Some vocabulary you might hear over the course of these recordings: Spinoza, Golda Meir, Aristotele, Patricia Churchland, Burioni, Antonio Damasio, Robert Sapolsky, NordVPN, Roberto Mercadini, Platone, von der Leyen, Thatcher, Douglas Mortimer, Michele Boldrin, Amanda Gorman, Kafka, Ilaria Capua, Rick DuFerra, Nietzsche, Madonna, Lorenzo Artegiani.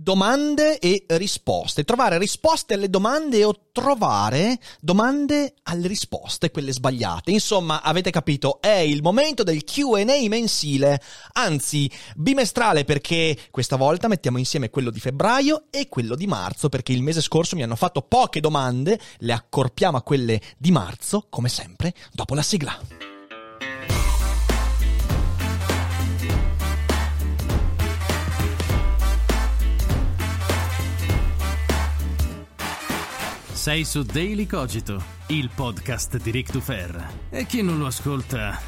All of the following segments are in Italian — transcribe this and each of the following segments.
Domande e risposte. Trovare risposte alle domande o trovare domande alle risposte, quelle sbagliate. Insomma, avete capito, è il momento del Q&A mensile, anzi bimestrale, perché questa volta mettiamo insieme quello di febbraio e quello di marzo, perché il mese scorso mi hanno fatto poche domande, le accorpiamo a quelle di marzo, come sempre, dopo la sigla. Sei su Daily Cogito, il podcast di Rick DuFerra. E chi non lo ascolta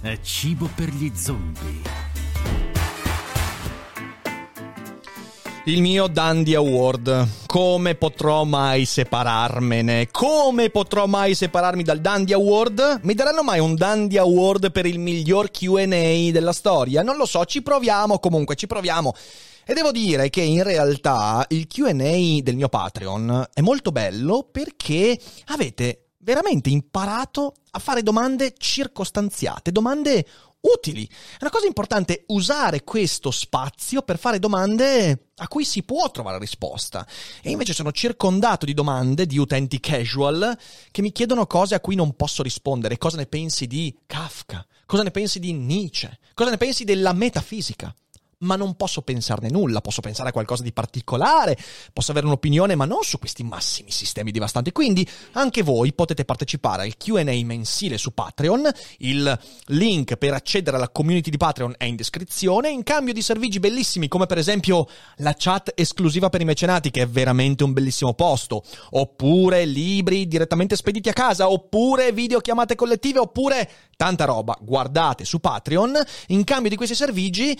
è cibo per gli zombie. Il mio Dandy Award. Come potrò mai separarmene? Come potrò mai separarmi dal Dandy Award? Mi daranno mai un Dandy Award per il miglior Q&A della storia? Non lo so, ci proviamo, comunque ci proviamo. E devo dire che in realtà il Q&A del mio Patreon è molto bello perché avete veramente imparato a fare domande circostanziate, domande utili. È una cosa importante usare questo spazio per fare domande a cui si può trovare risposta. E invece sono circondato di domande di utenti casual che mi chiedono cose a cui non posso rispondere. Cosa ne pensi di Kafka? Cosa ne pensi di Nietzsche? Cosa ne pensi della metafisica? Ma non posso pensarne nulla, posso pensare a qualcosa di particolare, posso avere un'opinione, ma non su questi massimi sistemi devastanti. Quindi anche voi potete partecipare al Q&A mensile su Patreon, il link per accedere alla community di Patreon è in descrizione, in cambio di servigi bellissimi come per esempio la chat esclusiva per i mecenati, che è veramente un bellissimo posto, oppure libri direttamente spediti a casa, oppure videochiamate collettive, oppure tanta roba. Guardate su Patreon, in cambio di questi servigi,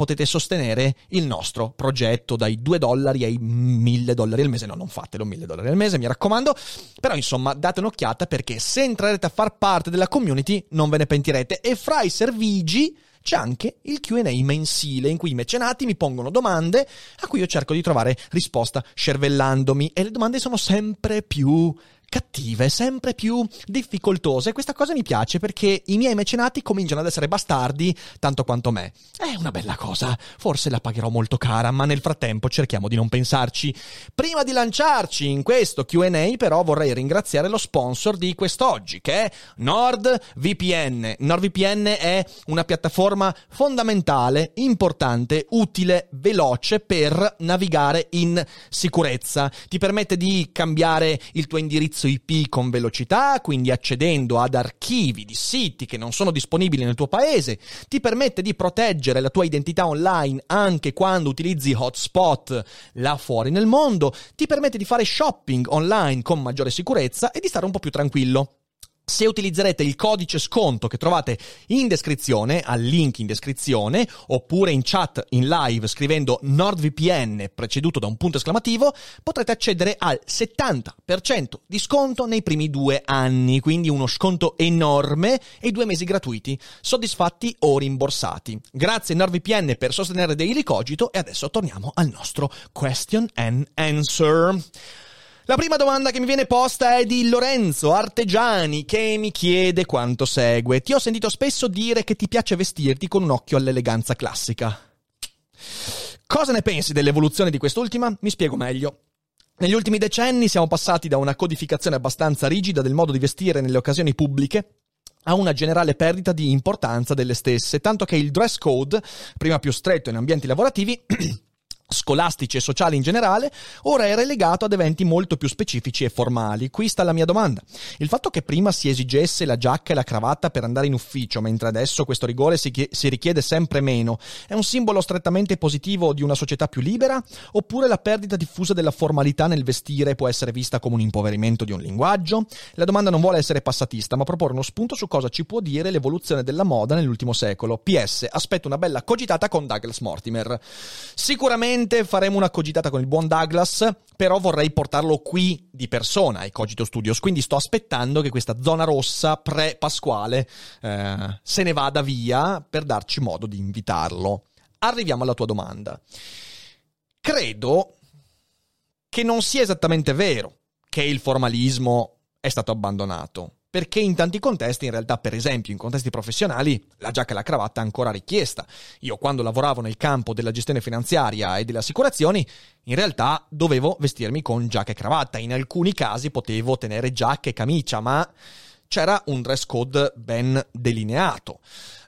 potete sostenere il nostro progetto dai $2 ai $1,000 al mese. No, non fatelo $1,000 al mese, mi raccomando. Però, insomma, date un'occhiata, perché se entrerete a far parte della community non ve ne pentirete. E fra i servigi c'è anche il Q&A mensile, in cui i mecenati mi pongono domande a cui io cerco di trovare risposta scervellandomi, e le domande sono sempre più cattive, sempre più difficoltose. Questa cosa mi piace perché i miei mecenati cominciano ad essere bastardi tanto quanto me. È una bella cosa, forse la pagherò molto cara, ma nel frattempo cerchiamo di non pensarci. Prima di lanciarci in questo Q&A, però, vorrei ringraziare lo sponsor di quest'oggi, che è NordVPN. NordVPN è una piattaforma fondamentale, importante, utile, veloce per navigare in sicurezza. Ti permette di cambiare il tuo indirizzo IP con velocità, quindi accedendo ad archivi di siti che non sono disponibili nel tuo paese. Ti permette di proteggere la tua identità online anche quando utilizzi hotspot là fuori nel mondo. Ti permette di fare shopping online con maggiore sicurezza e di stare un po' più tranquillo. Se utilizzerete il codice sconto che trovate in descrizione, al link in descrizione, oppure in chat in live scrivendo NordVPN preceduto da un punto esclamativo, potrete accedere al 70% di sconto nei primi 2 anni, quindi uno sconto enorme, e 2 mesi gratuiti, soddisfatti o rimborsati. Grazie NordVPN per sostenere Daily Cogito, e adesso torniamo al nostro Question and Answer. La prima domanda che mi viene posta è di Lorenzo Artegiani, che mi chiede quanto segue. Ti ho sentito spesso dire che ti piace vestirti con un occhio all'eleganza classica. Cosa ne pensi dell'evoluzione di quest'ultima? Mi spiego meglio. Negli ultimi decenni siamo passati da una codificazione abbastanza rigida del modo di vestire nelle occasioni pubbliche a una generale perdita di importanza delle stesse, tanto che il dress code, prima più stretto in ambienti lavorativi scolastici e sociali in generale, ora è relegato ad eventi molto più specifici e formali. Qui sta la mia domanda. Il fatto che prima si esigesse la giacca e la cravatta per andare in ufficio, mentre adesso questo rigore si richiede sempre meno, è un simbolo strettamente positivo di una società più libera? Oppure la perdita diffusa della formalità nel vestire può essere vista come un impoverimento di un linguaggio? La domanda non vuole essere passatista, ma proporre uno spunto su cosa ci può dire l'evoluzione della moda nell'ultimo secolo. PS, aspetto una bella cogitata con Douglas Mortimer. Sicuramente Sicuramente faremo una cogitata con il buon Douglas, però vorrei portarlo qui di persona ai Cogito Studios, quindi sto aspettando che questa zona rossa pre-pasquale se ne vada via per darci modo di invitarlo. Arriviamo alla tua domanda. Credo che non sia esattamente vero che il formalismo è stato abbandonato, perché in tanti contesti, in realtà, per esempio in contesti professionali, la giacca e la cravatta è ancora richiesta. Io, quando lavoravo nel campo della gestione finanziaria e delle assicurazioni, in realtà dovevo vestirmi con giacca e cravatta. In alcuni casi potevo tenere giacca e camicia, ma c'era un dress code ben delineato.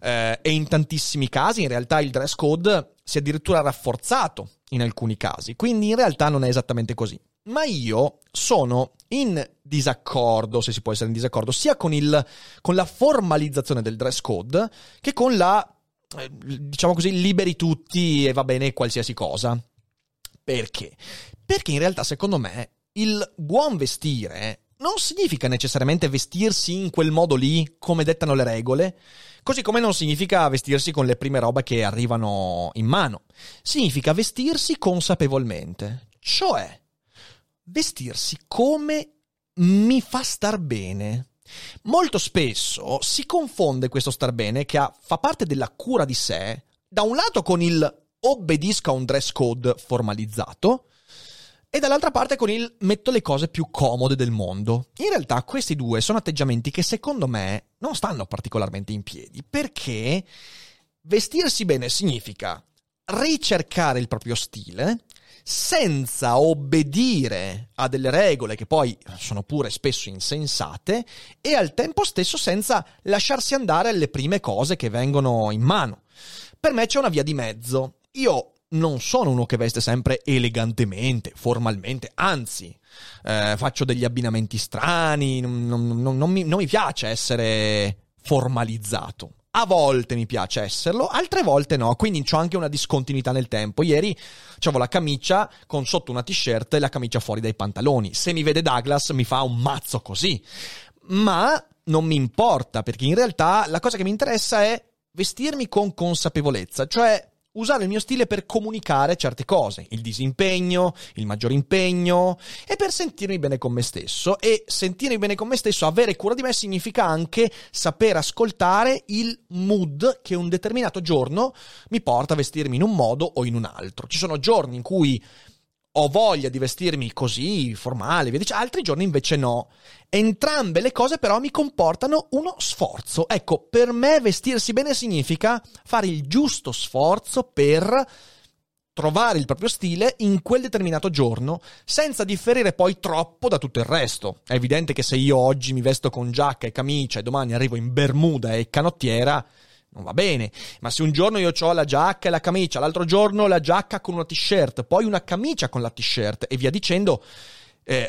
E in tantissimi casi, in realtà, il dress code si è addirittura rafforzato in alcuni casi. Quindi, in realtà, non è esattamente così. Ma io sono in disaccordo, se si può essere in disaccordo, sia con la formalizzazione del dress code che con la, diciamo così, liberi tutti e va bene qualsiasi cosa. Perché? Perché in realtà, secondo me, il buon vestire non significa necessariamente vestirsi in quel modo lì, come dettano le regole, così come non significa vestirsi con le prime robe che arrivano in mano. Significa vestirsi consapevolmente, cioè vestirsi come mi fa star bene. Molto spesso si confonde questo star bene, che fa parte della cura di sé, da un lato con il obbedisco a un dress code formalizzato e dall'altra parte con il metto le cose più comode del mondo. In realtà questi due sono atteggiamenti che secondo me non stanno particolarmente in piedi, perché vestirsi bene significa ricercare il proprio stile senza obbedire a delle regole che poi sono pure spesso insensate, e al tempo stesso senza lasciarsi andare alle prime cose che vengono in mano. Per me c'è una via di mezzo. Io non sono uno che veste sempre elegantemente, formalmente, anzi, faccio degli abbinamenti strani, non mi piace essere formalizzato. A volte mi piace esserlo, altre volte no, quindi c'ho anche una discontinuità nel tempo. Ieri c'avevo la camicia con sotto una t-shirt e la camicia fuori dai pantaloni. Se mi vede Douglas mi fa un mazzo così, ma non mi importa, perché in realtà la cosa che mi interessa è vestirmi con consapevolezza, cioè usare il mio stile per comunicare certe cose, il disimpegno, il maggior impegno, e per sentirmi bene con me stesso. E sentirmi bene con me stesso, avere cura di me, significa anche saper ascoltare il mood che un determinato giorno mi porta a vestirmi in un modo o in un altro. Ci sono giorni in cui ho voglia di vestirmi così, formale, via dicendo, altri giorni invece no. Entrambe le cose però mi comportano uno sforzo. Ecco, per me vestirsi bene significa fare il giusto sforzo per trovare il proprio stile in quel determinato giorno, senza differire poi troppo da tutto il resto. È evidente che se io oggi mi vesto con giacca e camicia e domani arrivo in bermuda e canottiera, non va bene. Ma se un giorno io ho la giacca e la camicia, l'altro giorno la giacca con una t-shirt, poi una camicia con la t-shirt e via dicendo,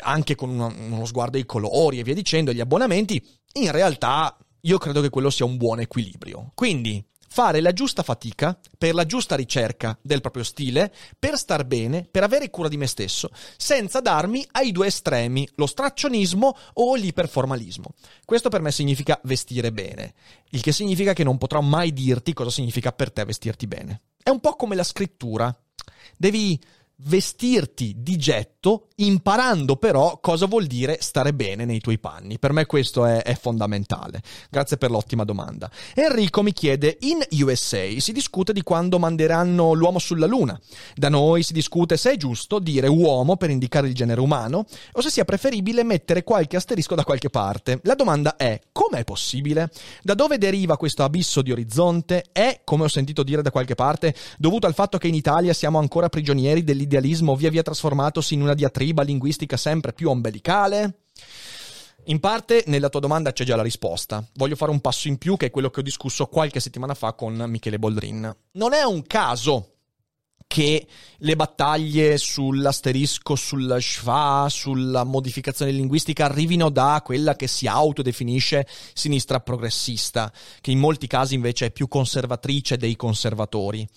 anche con uno sguardo ai colori e via dicendo, gli abbonamenti, in realtà io credo che quello sia un buon equilibrio. Quindi fare la giusta fatica per la giusta ricerca del proprio stile, per star bene, per avere cura di me stesso, senza darmi ai due estremi, lo straccionismo o l'iperformalismo. Questo per me significa vestire bene, il che significa che non potrò mai dirti cosa significa per te vestirti bene. È un po' come la scrittura. Devi vestirti di getto, imparando però cosa vuol dire stare bene nei tuoi panni. Per me questo è fondamentale. Grazie per l'ottima domanda. Enrico mi chiede: in USA si discute di quando manderanno l'uomo sulla luna. Da noi si discute se è giusto dire uomo per indicare il genere umano o se sia preferibile mettere qualche asterisco da qualche parte. La domanda è: com'è possibile? Da dove deriva questo abisso di orizzonte? È, come ho sentito dire da qualche parte, dovuto al fatto che in Italia siamo ancora prigionieri dell'identità, idealismo via via trasformatosi in una diatriba linguistica sempre più ombelicale? In parte nella tua domanda c'è già la risposta. Voglio fare un passo in più, che è quello che ho discusso qualche settimana fa con Michele Boldrin. Non è un caso che le battaglie sull'asterisco, sulla schwa, sulla modificazione linguistica arrivino da quella che si autodefinisce sinistra progressista, che in molti casi invece è più conservatrice dei conservatori.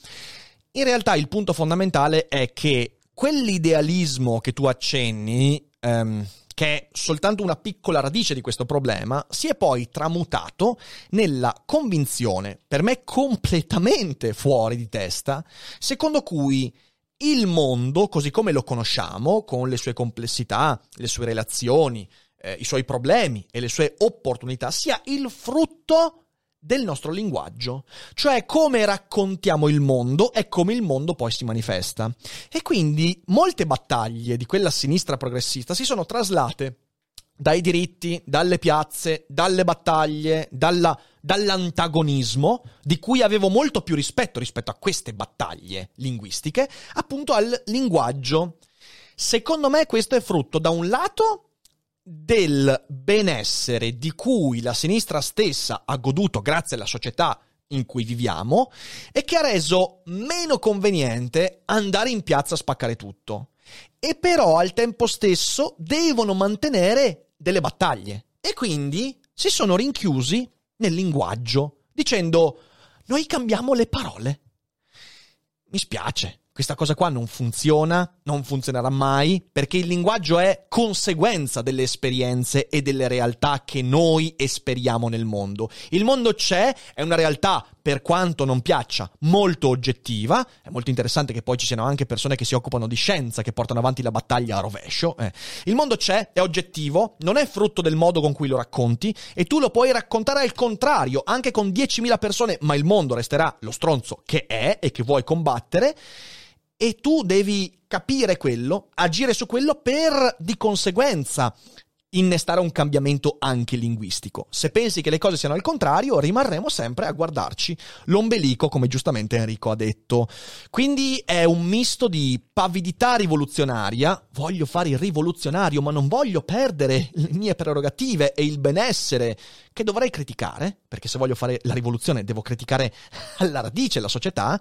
In realtà il punto fondamentale è che quell'idealismo che tu accenni, che è soltanto una piccola radice di questo problema, si è poi tramutato nella convinzione, per me completamente fuori di testa, secondo cui il mondo, così come lo conosciamo, con le sue complessità, le sue relazioni, i suoi problemi e le sue opportunità, sia il frutto del nostro linguaggio. Cioè, come raccontiamo il mondo è come il mondo poi si manifesta. E quindi molte battaglie di quella sinistra progressista si sono traslate dai diritti, dalle piazze, dalle battaglie, dall'antagonismo, di cui avevo molto più rispetto a queste battaglie linguistiche, appunto al linguaggio. Secondo me questo è frutto, da un lato, del benessere di cui la sinistra stessa ha goduto grazie alla società in cui viviamo e che ha reso meno conveniente andare in piazza a spaccare tutto. E però al tempo stesso devono mantenere delle battaglie e quindi si sono rinchiusi nel linguaggio dicendo: noi cambiamo le parole. Mi spiace. Questa cosa qua non funziona, non funzionerà mai, perché il linguaggio è conseguenza delle esperienze e delle realtà che noi esperiamo nel mondo. Il mondo c'è, è una realtà, per quanto non piaccia, molto oggettiva. È molto interessante che poi ci siano anche persone che si occupano di scienza, che portano avanti la battaglia a rovescio. Il mondo c'è, è oggettivo, non è frutto del modo con cui lo racconti, e tu lo puoi raccontare al contrario, anche con 10.000 persone, ma il mondo resterà lo stronzo che è e che vuoi combattere. E tu devi capire quello, agire su quello per, di conseguenza, innestare un cambiamento anche linguistico. Se pensi che le cose siano al contrario, rimarremo sempre a guardarci l'ombelico, come giustamente Enrico ha detto. Quindi è un misto di pavidità rivoluzionaria, voglio fare il rivoluzionario ma non voglio perdere le mie prerogative e il benessere che dovrei criticare, perché se voglio fare la rivoluzione devo criticare alla radice la società,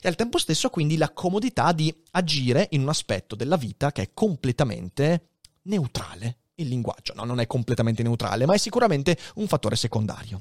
e al tempo stesso quindi la comodità di agire in un aspetto della vita che è completamente neutrale. Il linguaggio, no, non è completamente neutrale, ma è sicuramente un fattore secondario.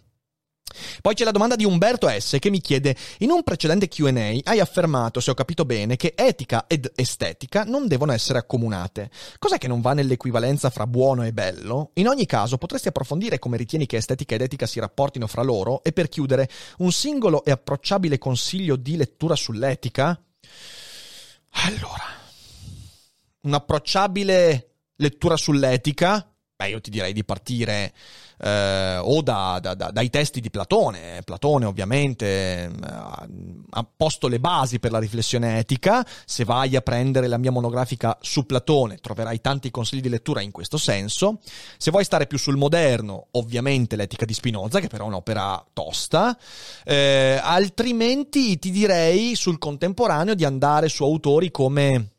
Poi c'è la domanda di Umberto S. che mi chiede: in un precedente Q&A hai affermato, se ho capito bene, che etica ed estetica non devono essere accomunate. Cos'è che non va nell'equivalenza fra buono e bello? In ogni caso potresti approfondire come ritieni che estetica ed etica si rapportino fra loro? E per chiudere, un singolo e approcciabile consiglio di lettura sull'etica? Allora, un approcciabile lettura sull'etica? Beh, io ti direi di partire dai testi di Platone. Platone ovviamente ha posto le basi per la riflessione etica. Se vai a prendere la mia monografica su Platone troverai tanti consigli di lettura in questo senso. Se vuoi stare più sul moderno, ovviamente l'etica di Spinoza, che però è un'opera tosta. Altrimenti ti direi sul contemporaneo di andare su autori come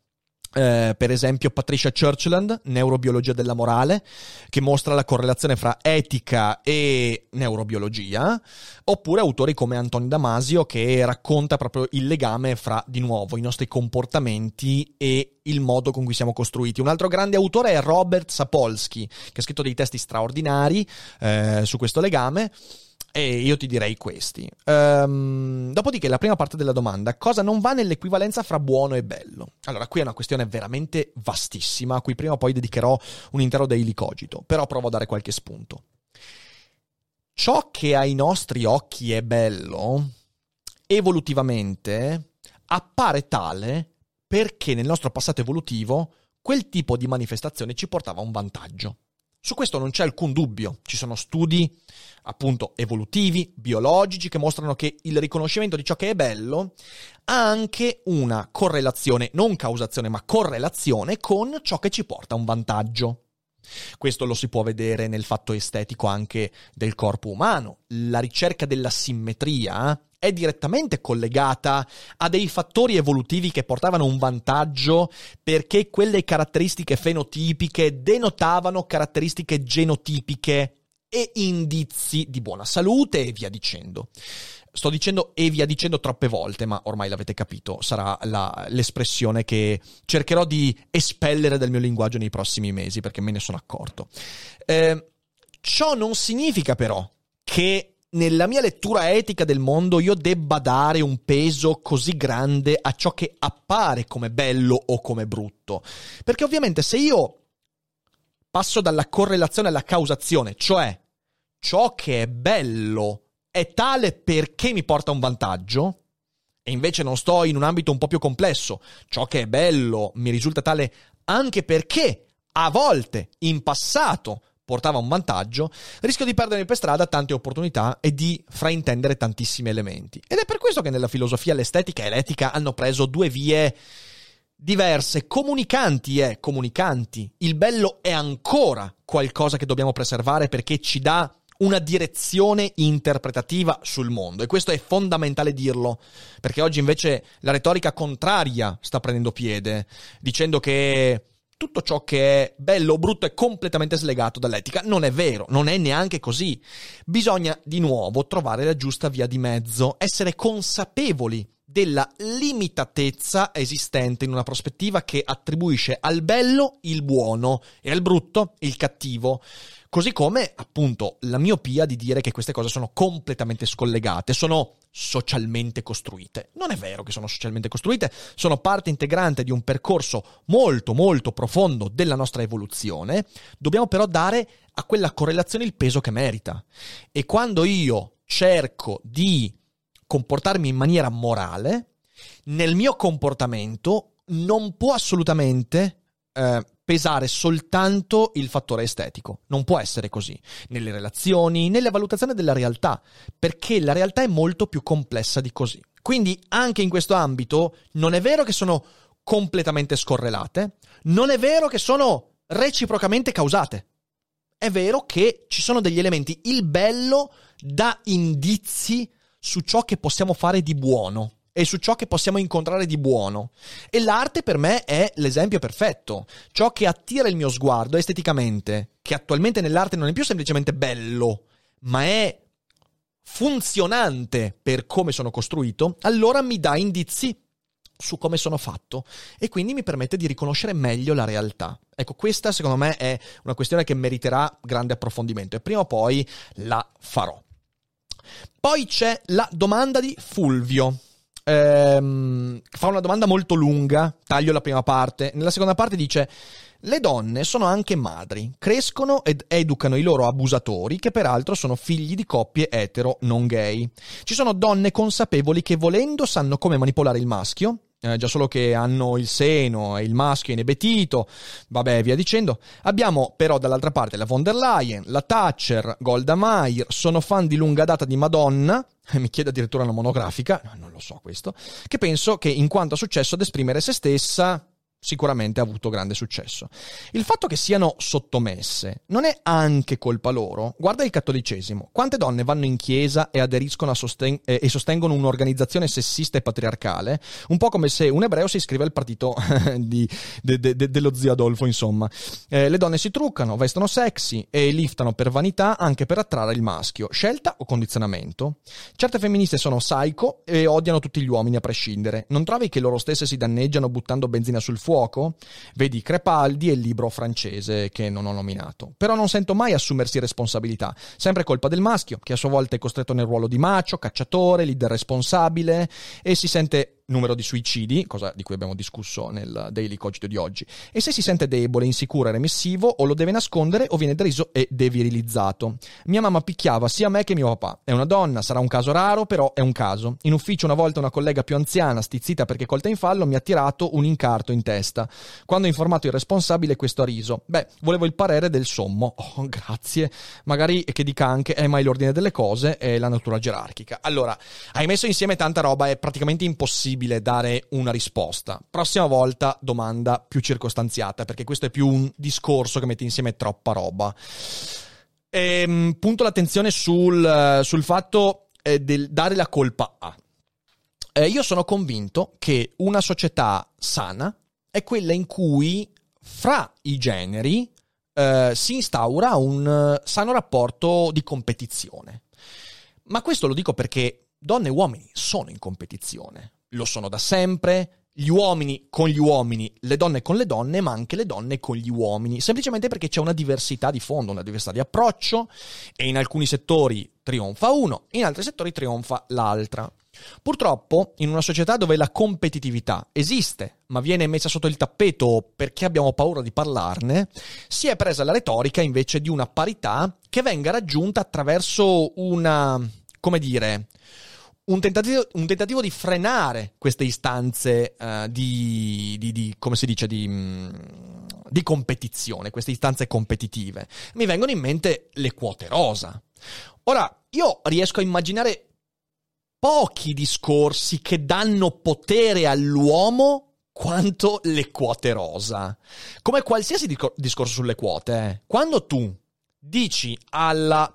per esempio Patricia Churchland, Neurobiologia della morale, che mostra la correlazione fra etica e neurobiologia, oppure autori come Antonio Damasio, che racconta proprio il legame fra, di nuovo, i nostri comportamenti e il modo con cui siamo costruiti. Un altro grande autore è Robert Sapolsky, che ha scritto dei testi straordinari su questo legame. E io ti direi questi. Dopodiché, la prima parte della domanda: cosa non va nell'equivalenza fra buono e bello? Allora, qui è una questione veramente vastissima, a cui prima o poi dedicherò un intero daily cogito, però provo a dare qualche spunto. Ciò che ai nostri occhi è bello, evolutivamente, appare tale perché nel nostro passato evolutivo quel tipo di manifestazione ci portava un vantaggio. Su questo non c'è alcun dubbio, ci sono studi appunto evolutivi, biologici, che mostrano che il riconoscimento di ciò che è bello ha anche una correlazione, non causazione, ma correlazione con ciò che ci porta a un vantaggio. Questo lo si può vedere nel fatto estetico anche del corpo umano. La ricerca della simmetria è direttamente collegata a dei fattori evolutivi che portavano un vantaggio perché quelle caratteristiche fenotipiche denotavano caratteristiche genotipiche e indizi di buona salute e via dicendo. Sto dicendo "e via dicendo" troppe volte, ma ormai l'avete capito, sarà l'espressione che cercherò di espellere dal mio linguaggio nei prossimi mesi, perché me ne sono accorto. Ciò non significa però che nella mia lettura etica del mondo io debba dare un peso così grande a ciò che appare come bello o come brutto. Perché ovviamente se io passo dalla correlazione alla causazione, cioè ciò che è bello è tale perché mi porta un vantaggio, e invece non sto in un ambito un po' più complesso. Ciò che è bello mi risulta tale anche perché a volte in passato portava un vantaggio, rischio di perdere per strada tante opportunità e di fraintendere tantissimi elementi. Ed è per questo che nella filosofia l'estetica e l'etica hanno preso due vie diverse, comunicanti. Il bello è ancora qualcosa che dobbiamo preservare perché ci dà una direzione interpretativa sul mondo, e questo è fondamentale dirlo, perché oggi invece la retorica contraria sta prendendo piede, dicendo che tutto ciò che è bello o brutto è completamente slegato dall'etica. Non è vero, non è neanche così. Bisogna di nuovo trovare la giusta via di mezzo, essere consapevoli della limitatezza esistente in una prospettiva che attribuisce al bello il buono e al brutto il cattivo. Così come, appunto, la miopia di dire che queste cose sono completamente scollegate, sono socialmente costruite. Non è vero che sono socialmente costruite, sono parte integrante di un percorso molto, molto profondo della nostra evoluzione. Dobbiamo però dare a quella correlazione il peso che merita. E quando io cerco di comportarmi in maniera morale, nel mio comportamento non può assolutamente pesare soltanto il fattore estetico. Non può essere così. Nelle relazioni, nella valutazione della realtà, perché la realtà è molto più complessa di così. Quindi anche in questo ambito non è vero che sono completamente scorrelate, non è vero che sono reciprocamente causate. È vero che ci sono degli elementi. Il bello dà indizi su ciò che possiamo fare di buono e su ciò che possiamo incontrare di buono. E l'arte per me è l'esempio perfetto. Ciò che attira il mio sguardo esteticamente, che attualmente nell'arte non è più semplicemente bello, ma è funzionante per come sono costruito, allora mi dà indizi su come sono fatto e quindi mi permette di riconoscere meglio la realtà. Ecco, questa secondo me è una questione che meriterà grande approfondimento e prima o poi la farò. Poi c'è la domanda di Fulvio. Fa una domanda molto lunga, taglio la prima parte. Nella seconda parte dice: le donne sono anche madri, crescono ed educano i loro abusatori, che peraltro sono figli di coppie etero non gay. Ci sono donne consapevoli che volendo sanno come manipolare il maschio, già solo che hanno il seno e il maschio inebetito, vabbè, via dicendo. Abbiamo però dall'altra parte la von der Leyen, la Thatcher, Golda Meir, sono fan di lunga data di Madonna, mi chiede addirittura una monografica, non lo so questo, che penso che in quanto a successo ad esprimere se stessa sicuramente ha avuto grande successo. Il fatto che siano sottomesse non è anche colpa loro? Guarda il cattolicesimo. Quante donne vanno in chiesa e aderiscono e sostengono un'organizzazione sessista e patriarcale? Un po' come se un ebreo si iscrive al partito dello zio Adolfo, insomma. Le donne si truccano, vestono sexy e liftano per vanità anche per attrarre il maschio. Scelta o condizionamento? Certe femministe sono psycho e odiano tutti gli uomini a prescindere. Non trovi che loro stesse si danneggiano buttando benzina sul fuoco? Vedi Crepaldi e il libro francese che non ho nominato. Però non sento mai assumersi responsabilità. Sempre colpa del maschio, che a sua volta è costretto nel ruolo di macho, cacciatore, leader responsabile e si sente numero di suicidi, cosa di cui abbiamo discusso nel Daily Cogito di oggi. E se si sente debole, insicuro e remissivo, o lo deve nascondere o viene deriso e devirilizzato. Mia mamma picchiava sia me che mio papà. È una donna, sarà un caso raro, però è un caso. In ufficio una volta una collega più anziana, stizzita perché colta in fallo, mi ha tirato un incarto in testa. Quando ho informato il responsabile, questo ha riso. Beh, volevo il parere del sommo. Oh, grazie. Magari che dica anche, ma è l'ordine delle cose e la natura gerarchica. Allora, hai messo insieme tanta roba, è praticamente impossibile dare una risposta. Prossima volta domanda più circostanziata, perché questo è più un discorso che mette insieme troppa roba. Punto l'attenzione sul fatto del dare la colpa a. Io sono convinto che una società sana è quella in cui fra i generi si instaura un sano rapporto di competizione. Ma questo lo dico perché donne e uomini sono in competizione. Lo sono da sempre, gli uomini con gli uomini, le donne con le donne, ma anche le donne con gli uomini, semplicemente perché c'è una diversità di fondo, una diversità di approccio e in alcuni settori trionfa uno, in altri settori trionfa l'altra. Purtroppo in una società dove la competitività esiste, ma viene messa sotto il tappeto perché abbiamo paura di parlarne, si è presa la retorica invece di una parità che venga raggiunta attraverso una, come dire, un tentativo di frenare queste istanze di competizione, queste istanze competitive. Mi vengono in mente le quote rosa. Ora, io riesco a immaginare pochi discorsi che danno potere all'uomo quanto le quote rosa. Come qualsiasi discorso sulle quote, quando tu dici alla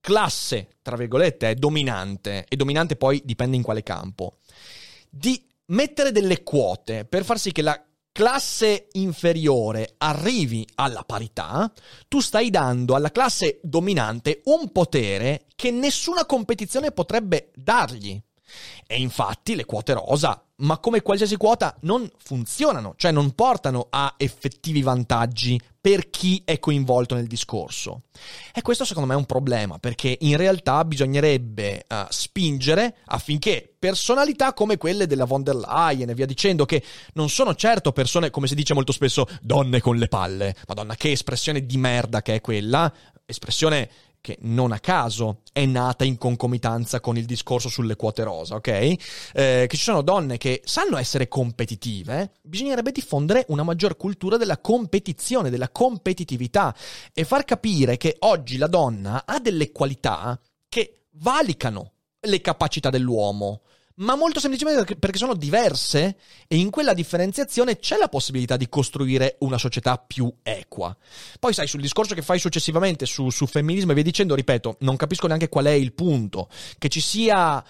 classe, tra virgolette, è dominante poi dipende in quale campo, di mettere delle quote per far sì che la classe inferiore arrivi alla parità, tu stai dando alla classe dominante un potere che nessuna competizione potrebbe dargli. E infatti le quote rosa, ma come qualsiasi quota, non funzionano, cioè non portano a effettivi vantaggi per chi è coinvolto nel discorso. E questo secondo me è un problema, perché in realtà bisognerebbe spingere affinché personalità come quelle della von der Leyen e via dicendo, che non sono certo persone, come si dice molto spesso, donne con le palle. Madonna, che espressione di merda che è quella, espressione che non a caso è nata in concomitanza con il discorso sulle quote rosa, ok? Che ci sono donne che sanno essere competitive, bisognerebbe diffondere una maggior cultura della competizione, della competitività, e far capire che oggi la donna ha delle qualità che valicano le capacità dell'uomo, ma molto semplicemente perché sono diverse, e in quella differenziazione c'è la possibilità di costruire una società più equa. Poi sai, sul discorso che fai successivamente su femminismo e via dicendo, ripeto, non capisco neanche qual è il punto, che ci sia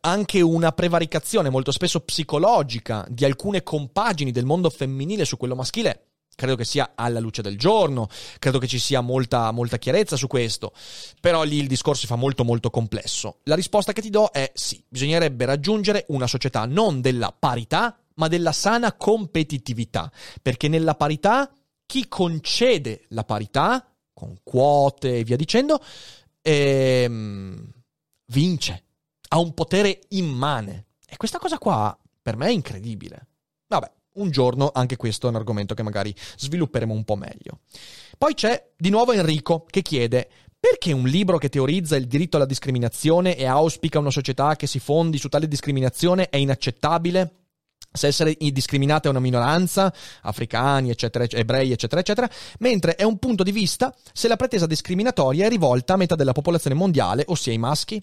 anche una prevaricazione molto spesso psicologica di alcune compagini del mondo femminile su quello maschile. Credo che sia alla luce del giorno, credo che ci sia molta chiarezza su questo, però lì il discorso si fa molto molto complesso. La risposta che ti do è sì, bisognerebbe raggiungere una società non della parità, ma della sana competitività, perché nella parità chi concede la parità, con quote e via dicendo, vince, ha un potere immane. E questa cosa qua per me è incredibile. Vabbè. Un giorno anche questo è un argomento che magari svilupperemo un po' meglio. Poi c'è di nuovo Enrico che chiede: perché un libro che teorizza il diritto alla discriminazione e auspica una società che si fondi su tale discriminazione è inaccettabile? Se essere discriminata è una minoranza, africani, eccetera, ebrei, eccetera, eccetera, mentre è un punto di vista se la pretesa discriminatoria è rivolta a metà della popolazione mondiale, ossia i maschi?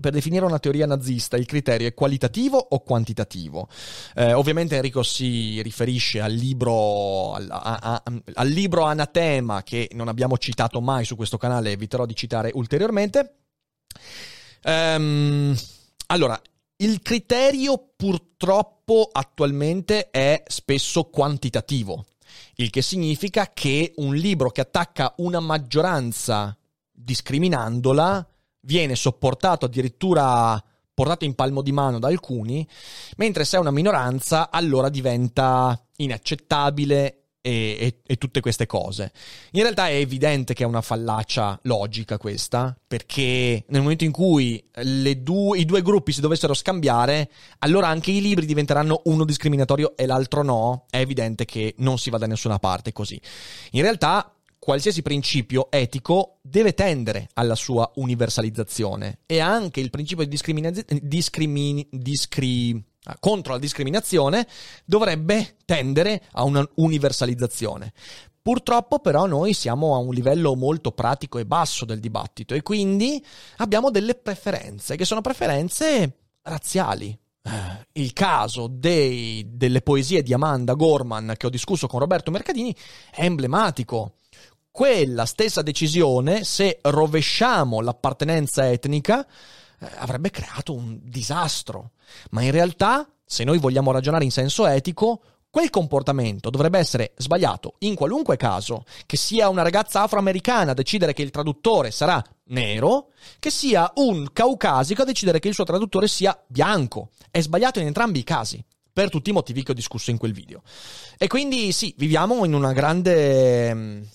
Per definire una teoria nazista il criterio è qualitativo o quantitativo? Ovviamente Enrico si riferisce al libro al libro anatema, che non abbiamo citato mai su questo canale, eviterò di citare ulteriormente. Allora, il criterio purtroppo attualmente è spesso quantitativo, il che significa che un libro che attacca una maggioranza discriminandola viene sopportato, addirittura portato in palmo di mano da alcuni, mentre se è una minoranza allora diventa inaccettabile e tutte queste cose. In realtà è evidente che è una fallacia logica questa, perché nel momento in cui i due gruppi si dovessero scambiare, allora anche i libri diventeranno uno discriminatorio e l'altro no. È evidente che non si va da nessuna parte così. In realtà qualsiasi principio etico deve tendere alla sua universalizzazione, e anche il principio di contro la discriminazione dovrebbe tendere a una universalizzazione. Purtroppo però noi siamo a un livello molto pratico e basso del dibattito, e quindi abbiamo delle preferenze che sono preferenze razziali. Il caso delle poesie di Amanda Gorman, che ho discusso con Roberto Mercadini, è emblematico. Quella stessa decisione, se rovesciamo l'appartenenza etnica, avrebbe creato un disastro. Ma in realtà, se noi vogliamo ragionare in senso etico, quel comportamento dovrebbe essere sbagliato in qualunque caso, che sia una ragazza afroamericana a decidere che il traduttore sarà nero, che sia un caucasico a decidere che il suo traduttore sia bianco. È sbagliato in entrambi i casi, per tutti i motivi che ho discusso in quel video. E quindi sì, viviamo in un grande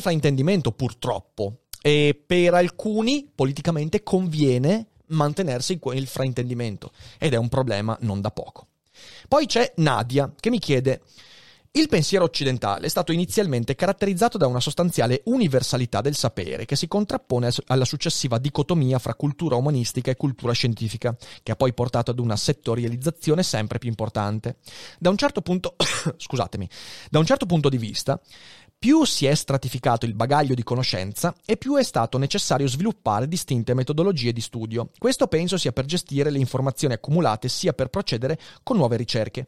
fraintendimento, purtroppo, e per alcuni politicamente conviene mantenersi in quel fraintendimento, ed è un problema non da poco. Poi c'è Nadia che mi chiede: Il pensiero occidentale è stato inizialmente caratterizzato da una sostanziale universalità del sapere che si contrappone alla successiva dicotomia fra cultura umanistica e cultura scientifica, che ha poi portato ad una settorializzazione sempre più importante. Da un certo punto di vista, più si è stratificato il bagaglio di conoscenza e più è stato necessario sviluppare distinte metodologie di studio. Questo penso sia per gestire le informazioni accumulate sia per procedere con nuove ricerche.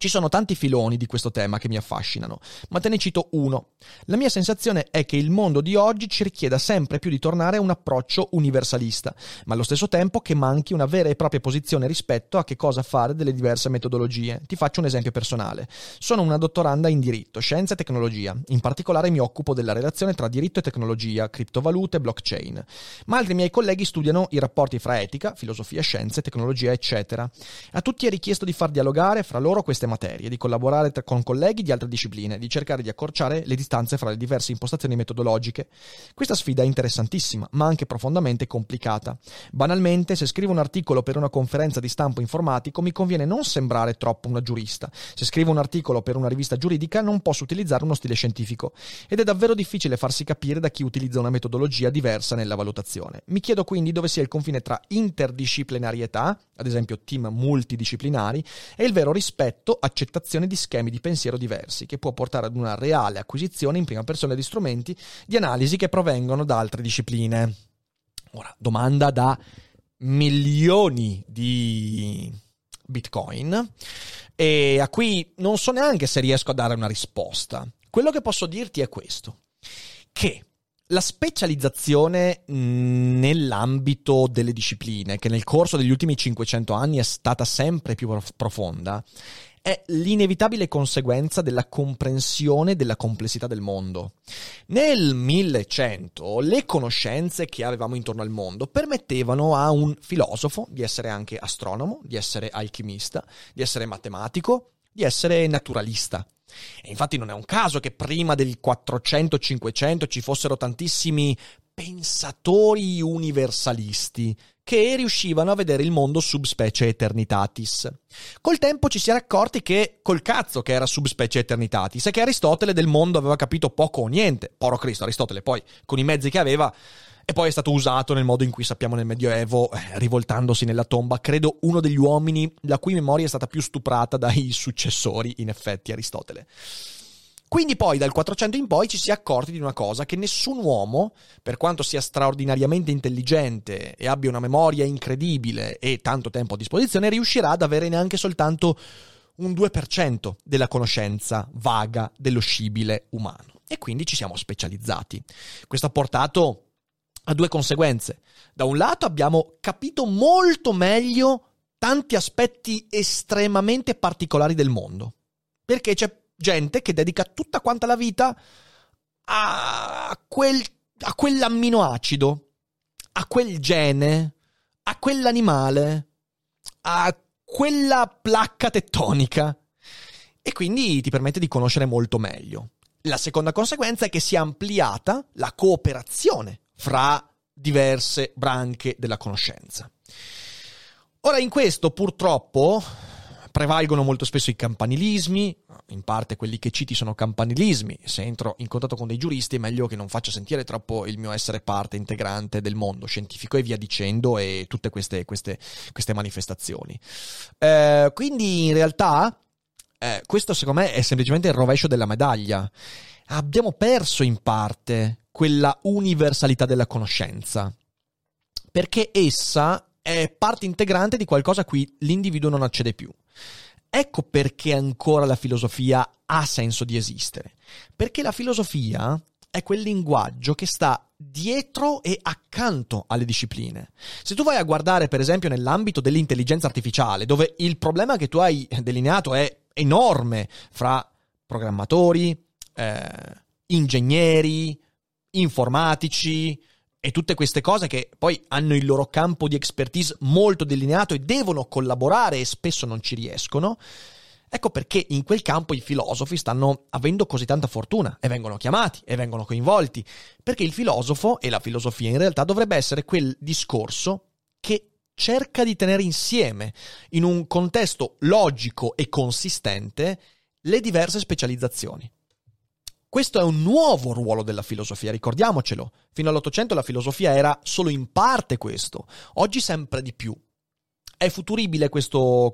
Ci sono tanti filoni di questo tema che mi affascinano, ma te ne cito uno. La mia sensazione è che il mondo di oggi ci richieda sempre più di tornare a un approccio universalista, ma allo stesso tempo che manchi una vera e propria posizione rispetto a che cosa fare delle diverse metodologie. Ti faccio un esempio personale. Sono una dottoranda in diritto, scienza e tecnologia. In particolare mi occupo della relazione tra diritto e tecnologia, criptovalute e blockchain. Ma altri miei colleghi studiano i rapporti fra etica, filosofia, scienze, tecnologia, eccetera. A tutti è richiesto di far dialogare fra loro queste materie, di collaborare con colleghi di altre discipline, di cercare di accorciare le distanze fra le diverse impostazioni metodologiche. Questa sfida è interessantissima, ma anche profondamente complicata. Banalmente, se scrivo un articolo per una conferenza di stampo informatico, mi conviene non sembrare troppo una giurista. Se scrivo un articolo per una rivista giuridica, non posso utilizzare uno stile scientifico. Ed è davvero difficile farsi capire da chi utilizza una metodologia diversa nella valutazione. Mi chiedo quindi dove sia il confine tra interdisciplinarietà, ad esempio team multidisciplinari, e il vero rispetto accettazione di schemi di pensiero diversi, che può portare ad una reale acquisizione in prima persona di strumenti di analisi che provengono da altre discipline. Ora, domanda da milioni di bitcoin, e a cui non so neanche se riesco a dare una risposta. Quello che posso dirti è questo, che la specializzazione nell'ambito delle discipline, che nel corso degli ultimi 500 anni è stata sempre più profonda, è l'inevitabile conseguenza della comprensione della complessità del mondo. Nel 1100 le conoscenze che avevamo intorno al mondo permettevano a un filosofo di essere anche astronomo, di essere alchimista, di essere matematico, di essere naturalista. E infatti non è un caso che prima del 400-500 ci fossero tantissimi pensatori universalisti che riuscivano a vedere il mondo subspecie eternitatis. Col tempo ci si era accorti che col cazzo che era subspecie eternitatis e che Aristotele del mondo aveva capito poco o niente. Poro Cristo, Aristotele poi con i mezzi che aveva, e poi è stato usato nel modo in cui sappiamo nel Medioevo, rivoltandosi nella tomba, credo uno degli uomini la cui memoria è stata più stuprata dai successori, in effetti, Aristotele. Quindi poi dal 400 in poi ci si è accorti di una cosa, che nessun uomo, per quanto sia straordinariamente intelligente e abbia una memoria incredibile e tanto tempo a disposizione, riuscirà ad avere neanche soltanto un 2% della conoscenza vaga dello scibile umano. E quindi ci siamo specializzati. Questo ha portato ha due conseguenze. Da un lato abbiamo capito molto meglio tanti aspetti estremamente particolari del mondo, perché c'è gente che dedica tutta quanta la vita a quell'amminoacido, a quel gene, a quell'animale, a quella placca tettonica, e quindi ti permette di conoscere molto meglio. La seconda conseguenza è che si è ampliata la cooperazione fra diverse branche della conoscenza. Ora, in questo purtroppo prevalgono molto spesso i campanilismi, in parte quelli che citi sono campanilismi. Se entro in contatto con dei giuristi è meglio che non faccia sentire troppo il mio essere parte integrante del mondo scientifico e via dicendo, e tutte queste manifestazioni. Quindi in realtà questo secondo me è semplicemente il rovescio della medaglia. Abbiamo perso in parte quella universalità della conoscenza, perché essa è parte integrante di qualcosa a cui l'individuo non accede più. Ecco perché ancora la filosofia ha senso di esistere, perché la filosofia è quel linguaggio che sta dietro e accanto alle discipline. Se tu vai a guardare, per esempio, nell'ambito dell'intelligenza artificiale, dove il problema che tu hai delineato è enorme fra programmatori, ingegneri, informatici e tutte queste cose che poi hanno il loro campo di expertise molto delineato e devono collaborare e spesso non ci riescono. Ecco perché in quel campo i filosofi stanno avendo così tanta fortuna e vengono chiamati e vengono coinvolti, perché il filosofo e la filosofia in realtà dovrebbe essere quel discorso che cerca di tenere insieme in un contesto logico e consistente le diverse specializzazioni. Questo è un nuovo ruolo della filosofia, ricordiamocelo. Fino all'Ottocento la filosofia era solo in parte questo, oggi sempre di più. È futuribile questo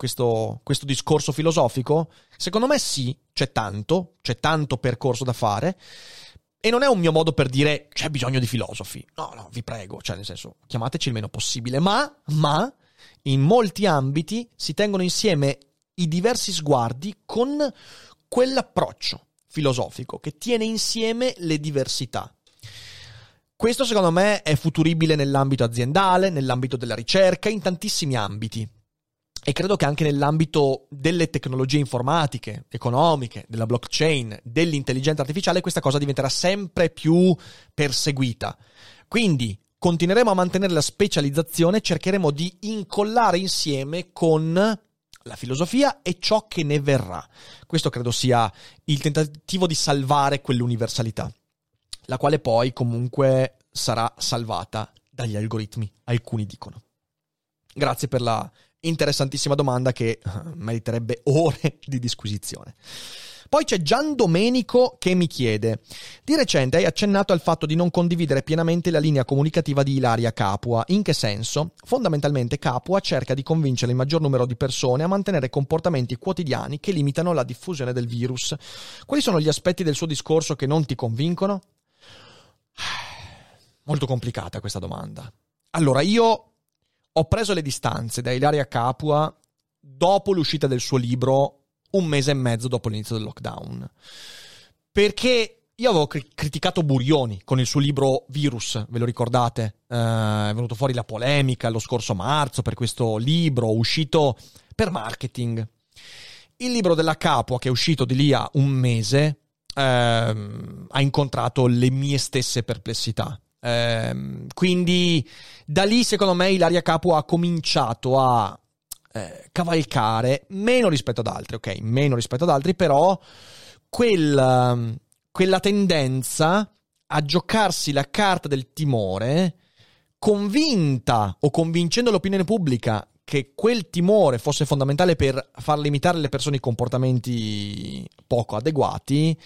discorso filosofico? Secondo me sì, c'è tanto percorso da fare. E non è un mio modo per dire c'è bisogno di filosofi. No, vi prego, nel senso, chiamateci il meno possibile. Ma in molti ambiti si tengono insieme i diversi sguardi con quell'approccio filosofico che tiene insieme le diversità. Questo secondo me è futuribile nell'ambito aziendale, nell'ambito della ricerca, in tantissimi ambiti, e credo che anche nell'ambito delle tecnologie informatiche, economiche, della blockchain, dell'intelligenza artificiale questa cosa diventerà sempre più perseguita. Quindi continueremo a mantenere la specializzazione, cercheremo di incollare insieme con la filosofia e ciò che ne verrà. Questo credo sia il tentativo di salvare quell'universalità, la quale poi comunque sarà salvata dagli algoritmi, alcuni dicono. Grazie per la interessantissima domanda che meriterebbe ore di disquisizione. Poi c'è Gian Domenico che mi chiede: di recente hai accennato al fatto di non condividere pienamente la linea comunicativa di Ilaria Capua. In che senso? Fondamentalmente Capua cerca di convincere il maggior numero di persone a mantenere comportamenti quotidiani che limitano la diffusione del virus. Quali sono gli aspetti del suo discorso che non ti convincono? Molto complicata questa domanda. Allora, io ho preso le distanze da Ilaria Capua dopo l'uscita del suo libro, un mese e mezzo dopo l'inizio del lockdown, perché io avevo criticato Burioni con il suo libro Virus, ve lo ricordate? È venuto fuori la polemica lo scorso marzo per questo libro uscito per marketing. Il libro della Capua, che è uscito di lì a un mese, ha incontrato le mie stesse perplessità. Quindi da lì, secondo me, Ilaria Capua ha cominciato a cavalcare meno rispetto ad altri, però quella tendenza a giocarsi la carta del timore, convinta o convincendo l'opinione pubblica che quel timore fosse fondamentale per far limitare le persone i comportamenti poco adeguati,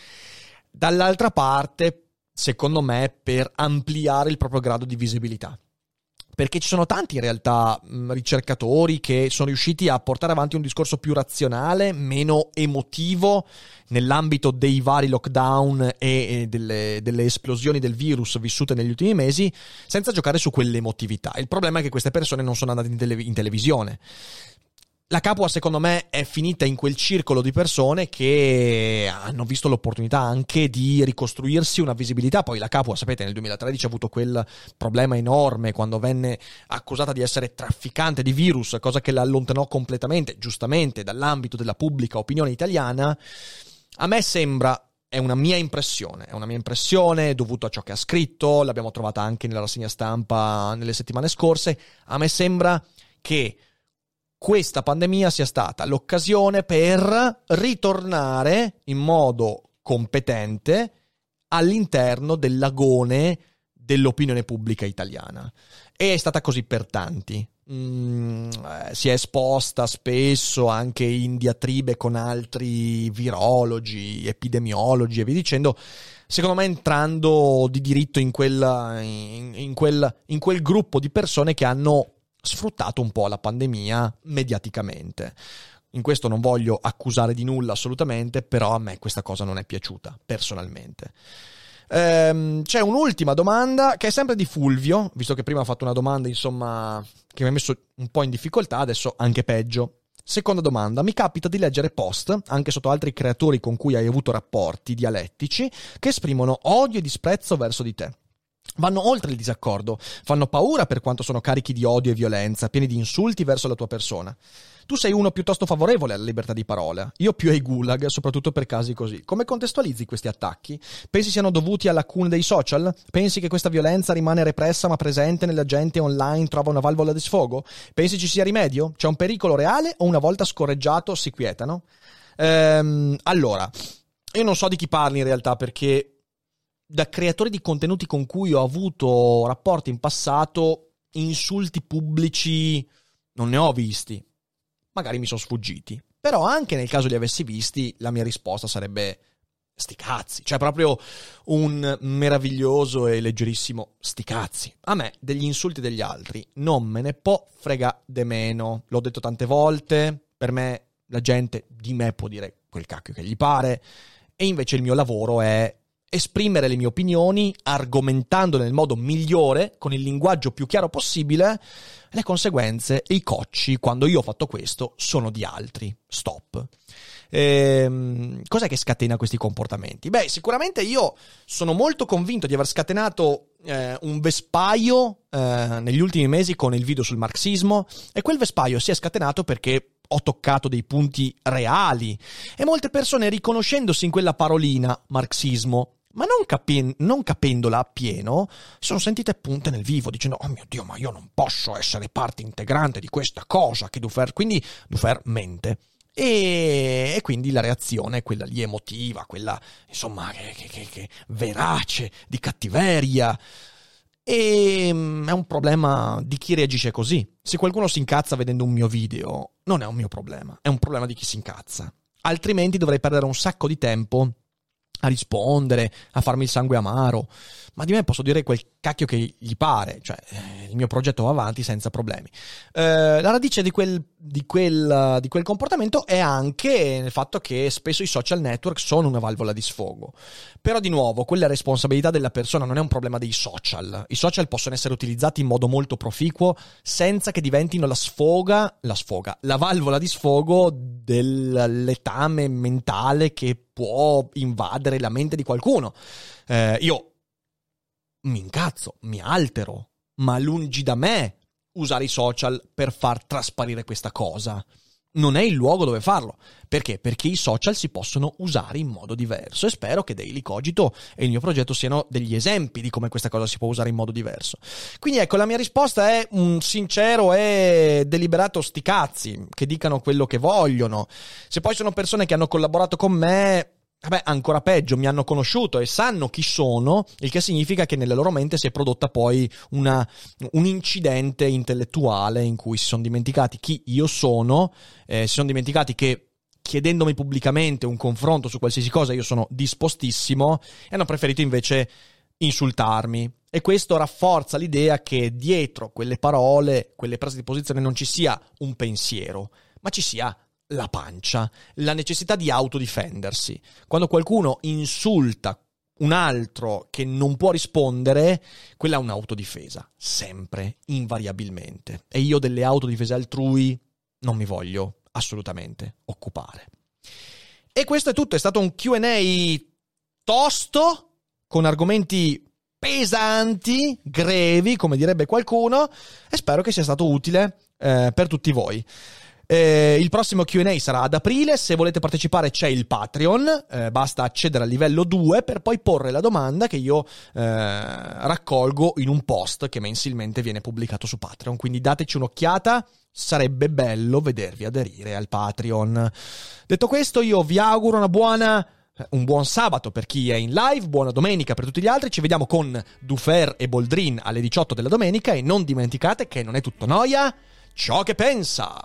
dall'altra parte, secondo me, per ampliare il proprio grado di visibilità. Perché ci sono tanti, in realtà, ricercatori che sono riusciti a portare avanti un discorso più razionale, meno emotivo, nell'ambito dei vari lockdown e delle esplosioni del virus vissute negli ultimi mesi, senza giocare su quell'emotività. Il problema è che queste persone non sono andate in televisione. La Capua, secondo me, è finita in quel circolo di persone che hanno visto l'opportunità anche di ricostruirsi una visibilità. Poi la Capua, sapete, nel 2013 ha avuto quel problema enorme quando venne accusata di essere trafficante di virus, cosa che la allontanò completamente, giustamente, dall'ambito della pubblica opinione italiana. A me sembra, è una mia impressione dovuta a ciò che ha scritto, l'abbiamo trovata anche nella rassegna stampa nelle settimane scorse, a me sembra che questa pandemia sia stata l'occasione per ritornare in modo competente all'interno dell'agone dell'opinione pubblica italiana. E è stata così per tanti. Si è esposta spesso anche in diatribe con altri virologi, epidemiologi e via dicendo, secondo me entrando di diritto in quel gruppo di persone che hanno sfruttato un po' la pandemia mediaticamente. In questo non voglio accusare di nulla assolutamente, però a me questa cosa non è piaciuta personalmente. C'è un'ultima domanda che è sempre di Fulvio, visto che prima ha fatto una domanda, insomma, che mi ha messo un po' in difficoltà, adesso anche peggio. Seconda domanda: mi capita di leggere post, anche sotto altri creatori con cui hai avuto rapporti dialettici, che esprimono odio e disprezzo verso di te. Vanno oltre il disaccordo, fanno paura per quanto sono carichi di odio e violenza, pieni di insulti verso la tua persona. Tu sei uno piuttosto favorevole alla libertà di parola, io più ai gulag, soprattutto per casi così. Come contestualizzi questi attacchi? Pensi siano dovuti a lacune dei social? Pensi che questa violenza rimane repressa ma presente nella gente online, trova una valvola di sfogo? Pensi ci sia rimedio? C'è un pericolo reale o una volta scorreggiato si quietano? Allora, io non so di chi parli in realtà, perché da creatori di contenuti con cui ho avuto rapporti in passato, insulti pubblici non ne ho visti. Magari mi sono sfuggiti, Però anche nel caso li avessi visti, la mia risposta sarebbe sti cazzi, cioè proprio un meraviglioso e leggerissimo sti cazzi. A me degli insulti degli altri non me ne può frega de meno, l'ho detto tante volte, per me la gente di me può dire quel cacchio che gli pare, e invece il mio lavoro è esprimere le mie opinioni argomentando nel modo migliore, con il linguaggio più chiaro possibile, le conseguenze e i cocci, quando io ho fatto questo, sono di altri. Stop. Cos'è che scatena questi comportamenti? Beh, sicuramente io sono molto convinto di aver scatenato un vespaio negli ultimi mesi con il video sul marxismo, e quel vespaio si è scatenato perché ho toccato dei punti reali, e molte persone, riconoscendosi in quella parolina marxismo, ma non capendola appieno, si sono sentite punte nel vivo, dicendo «Oh mio Dio, ma io non posso essere parte integrante di questa cosa che DuFerra...» Quindi DuFerra mente. E quindi la reazione, quella lì emotiva, quella insomma che verace, di cattiveria. E è un problema di chi reagisce così. Se qualcuno si incazza vedendo un mio video, non è un mio problema, è un problema di chi si incazza. Altrimenti dovrei perdere un sacco di tempo a rispondere, a farmi il sangue amaro, ma di me posso dire quel cacchio che gli pare, cioè il mio progetto va avanti senza problemi. La radice di quel comportamento è anche nel fatto che spesso i social network sono una valvola di sfogo, però di nuovo quella è responsabilità della persona, non è un problema dei social. I social possono essere utilizzati in modo molto proficuo senza che diventino la valvola di sfogo del letame mentale che può invadere la mente di qualcuno. Io mi incazzo, mi altero, ma lungi da me usare i social per far trasparire questa cosa. Non è il luogo dove farlo. Perché? Perché i social si possono usare in modo diverso, e spero che Daily Cogito e il mio progetto siano degli esempi di come questa cosa si può usare in modo diverso. Quindi ecco, la mia risposta è un sincero e deliberato sti cazzi, che dicano quello che vogliono. Se poi sono persone che hanno collaborato con me, vabbè, ancora peggio, mi hanno conosciuto e sanno chi sono, il che significa che nella loro mente si è prodotta poi un incidente intellettuale in cui si sono dimenticati chi io sono, si sono dimenticati che chiedendomi pubblicamente un confronto su qualsiasi cosa io sono dispostissimo, e hanno preferito invece insultarmi. E questo rafforza l'idea che dietro quelle parole, quelle prese di posizione, non ci sia un pensiero, ma ci sia la pancia, la necessità di autodifendersi. Quando qualcuno insulta un altro che non può rispondere, quella è un'autodifesa, sempre, invariabilmente. E io delle autodifese altrui non mi voglio assolutamente occupare. E questo è tutto, è stato un Q&A tosto, con argomenti pesanti, grevi, come direbbe qualcuno, e spero che sia stato utile per tutti voi. Il prossimo Q&A sarà ad aprile. Se volete partecipare c'è il Patreon, basta accedere al livello 2 per poi porre la domanda che io raccolgo in un post che mensilmente viene pubblicato su Patreon, quindi dateci un'occhiata, sarebbe bello vedervi aderire al Patreon. Detto questo, io vi auguro un buon sabato per chi è in live, buona domenica per tutti gli altri, ci vediamo con DuFerra e Boldrin alle 18 della domenica, e non dimenticate che non è tutto noia ciò che pensa.